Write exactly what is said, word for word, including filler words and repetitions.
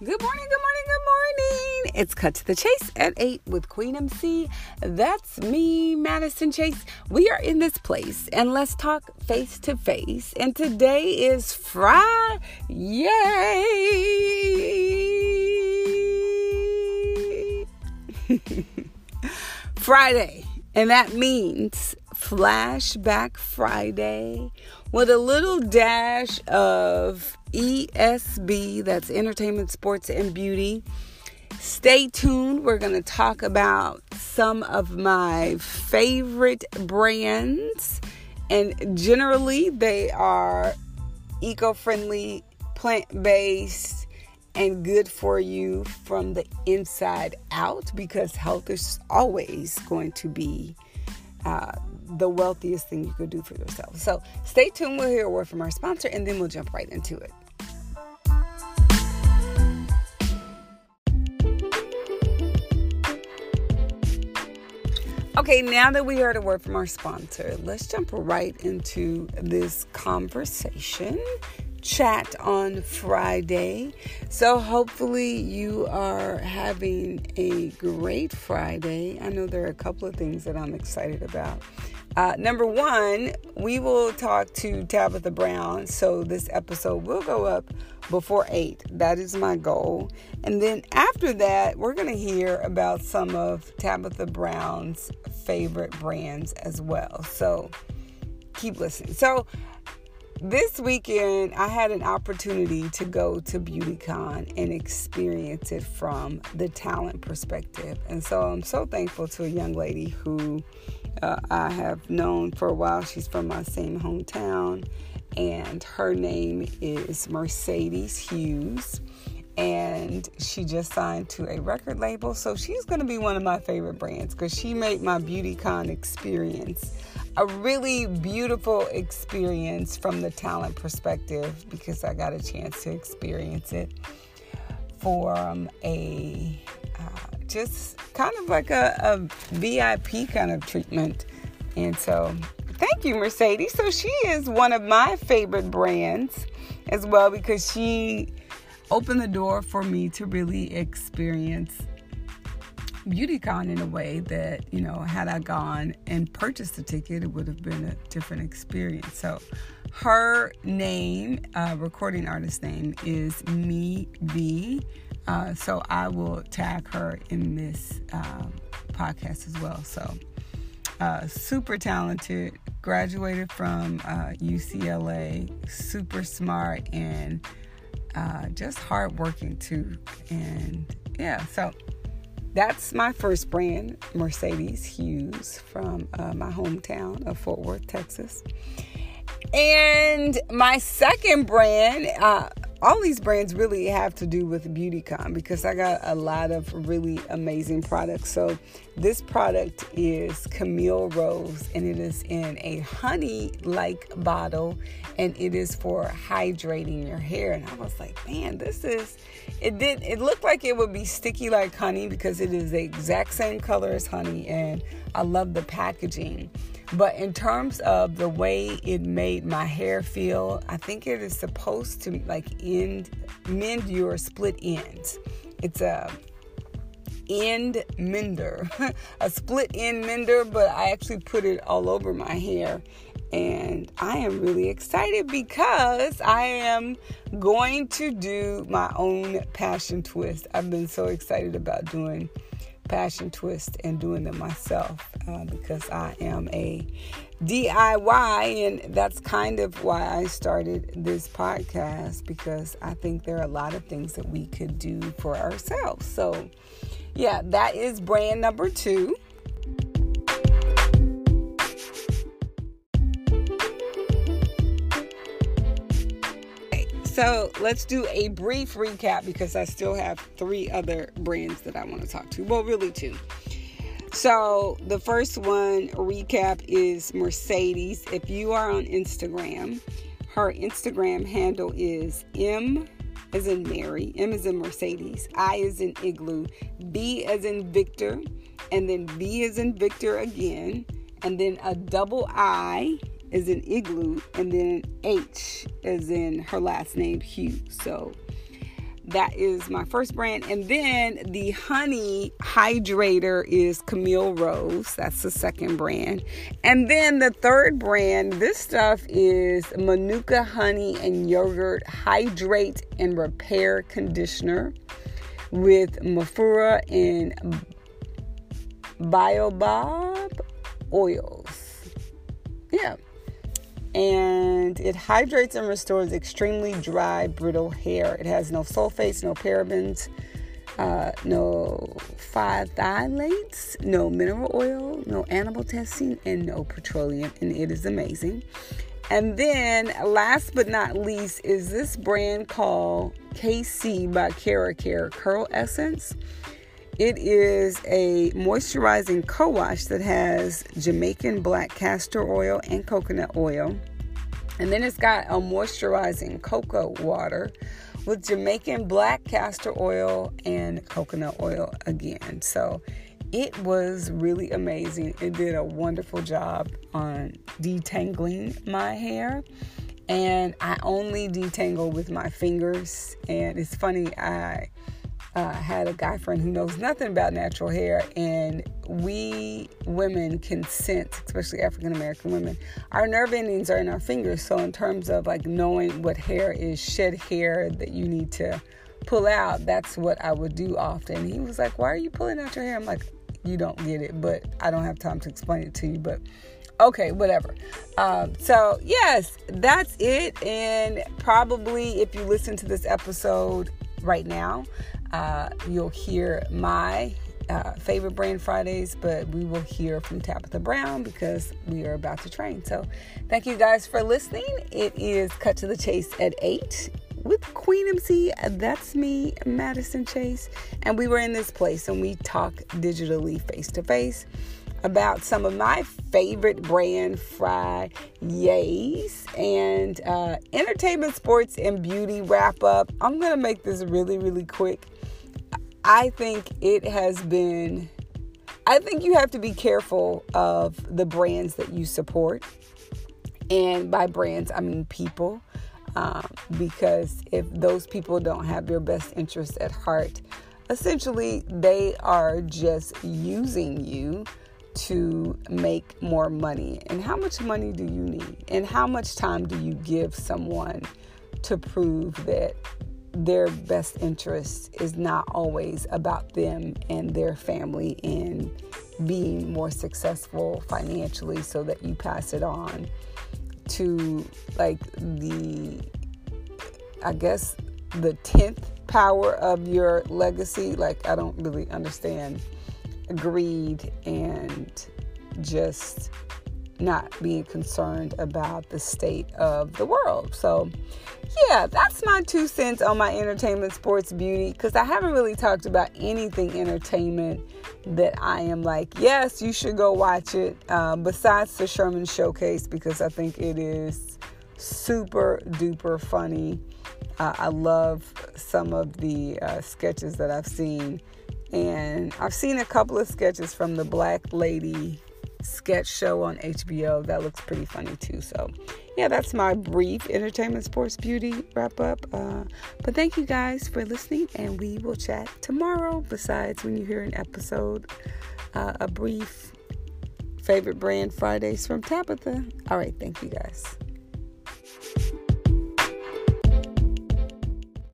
Good morning, good morning, good morning. It's Cut to the Chase at eight with Queen M C. That's me, Madison Chase. We are in this place and let's talk face to face. And today is Friday. Yay! Friday. And that means Flashback Friday with a little dash of E S B, that's entertainment, sports, and beauty. Stay tuned. We're going to talk about some of my favorite brands, and generally they are eco-friendly, plant-based, and good for you from the inside out, because health is always going to be uh, the wealthiest thing you could do for yourself. So stay tuned. We'll hear a word from our sponsor and then we'll jump right into it. Okay, now that we heard a word from our sponsor, let's jump right into this conversation chat on Friday. So hopefully you are having a great Friday. I know there are a couple of things that I'm excited about. Uh, number one, we will talk to Tabitha Brown. So this episode will go up before eight. That is my goal. And then after that, we're going to hear about some of Tabitha Brown's favorite brands as well. So keep listening. So this weekend, I had an opportunity to go to BeautyCon and experience it from the talent perspective. And so I'm so thankful to a young lady who uh, I have known for a while. She's from my same hometown, and her name is Mercedes Hughes. And she just signed to a record label. So she's going to be one of my favorite brands because she made my BeautyCon experience a really beautiful experience from the talent perspective, because I got a chance to experience it from a uh, just kind of like a, a V I P kind of treatment. And so thank you, Mercedes. So she is one of my favorite brands as well, because she opened the door for me to really experience BeautyCon in a way that, you know, had I gone and purchased the ticket, it would have been a different experience. So her name, uh, recording artist name, is Me V. Uh, so I will tag her in this uh, podcast as well. So uh, super talented, graduated from uh, U C L A, super smart, and uh, just hardworking too. And yeah, so that's my first brand, Mercedes Hughes, from uh, my hometown of Fort Worth, Texas. And my second brand, uh, all these brands really have to do with BeautyCon, because I got a lot of really amazing products. So this product is Camille Rose, and it is in a honey-like bottle, and it is for hydrating your hair. And I was like, man, this is, it did, it looked like it would be sticky like honey, because it is the exact same color as honey, and I love the packaging. But in terms of the way it made my hair feel, I think it is supposed to like end, mend your split ends. It's a end mender, a split end mender, but I actually put it all over my hair. And I am really excited because I am going to do my own passion twist. I've been so excited about doing passion twist and doing them myself uh, because I am a D I Y, and that's kind of why I started this podcast, because I think there are a lot of things that we could do for ourselves. So yeah, that is brand number two. So let's do a brief recap, because I still have three other brands that I want to talk to. Well, really two. So the first one recap is Mercedes. If you are on Instagram, her Instagram handle is M as in Mary, M as in Mercedes, I as in Igloo, B as in Victor, and then V as in Victor again, and then a double I is in Igloo, and then H is in her last name, Hughes. So That is my first brand. And then the honey hydrator is Camille Rose. That's the second brand. And then the third brand, this stuff is Manuka Honey and Yogurt Hydrate and Repair Conditioner with Mafura and Biobob oils. Yeah. And it hydrates and restores extremely dry, brittle hair. It has no sulfates, no parabens, uh, no phthalates, no mineral oil, no animal testing, and no petroleum. And it is amazing. And then, last but not least, is this brand called K C by KeraCare Curl Essence. It is a moisturizing co-wash that has Jamaican black castor oil and coconut oil. And then it's got a moisturizing cocoa water with Jamaican black castor oil and coconut oil again. So it was really amazing. It did a wonderful job on detangling my hair. And I only detangle with my fingers. And it's funny, I... I uh, had a guy friend who knows nothing about natural hair, and we women can sense, especially African-American women, our nerve endings are in our fingers. So in terms of like knowing what hair is, shed hair that you need to pull out, that's what I would do often. He was like, why are you pulling out your hair? I'm like, you don't get it, but I don't have time to explain it to you, but okay, whatever. Um, so yes, that's it. And probably if you listen to this episode right now, Uh, you'll hear my uh, favorite brand Fridays, but we will hear from Tabitha Brown because we are about to train. So thank you guys for listening. It is Cut to the Chase at eight with Queen M C. That's me, Madison Chase. And we were in this place and we talk digitally face to face about some of my favorite brand Fridays and uh, entertainment, sports, and beauty wrap up. I'm going to make this really, really quick. I think it has been, I think you have to be careful of the brands that you support. And by brands, I mean people. Um, because if those people don't have your best interests at heart, essentially they are just using you to make more money. And how much money do you need? And how much time do you give someone to prove that their best interest is not always about them and their family and being more successful financially so that you pass it on to like the, I guess, the tenth power of your legacy? Like, I don't really understand greed and just not being concerned about the state of the world. So yeah, that's my two cents on my entertainment, sports, beauty, because I haven't really talked about anything entertainment that I am like, yes, you should go watch it, uh, besides the Sherman Showcase, because I think it is super duper funny. Uh, I love some of the uh, sketches that I've seen. And I've seen a couple of sketches from the Black Lady sketch show on H B O. That looks pretty funny, too. So, yeah, that's my brief entertainment, sports, beauty wrap-up. Uh, but thank you guys for listening, and we will chat tomorrow. Besides, when you hear an episode, uh, a brief favorite brand Fridays from Tabitha. All right, thank you guys.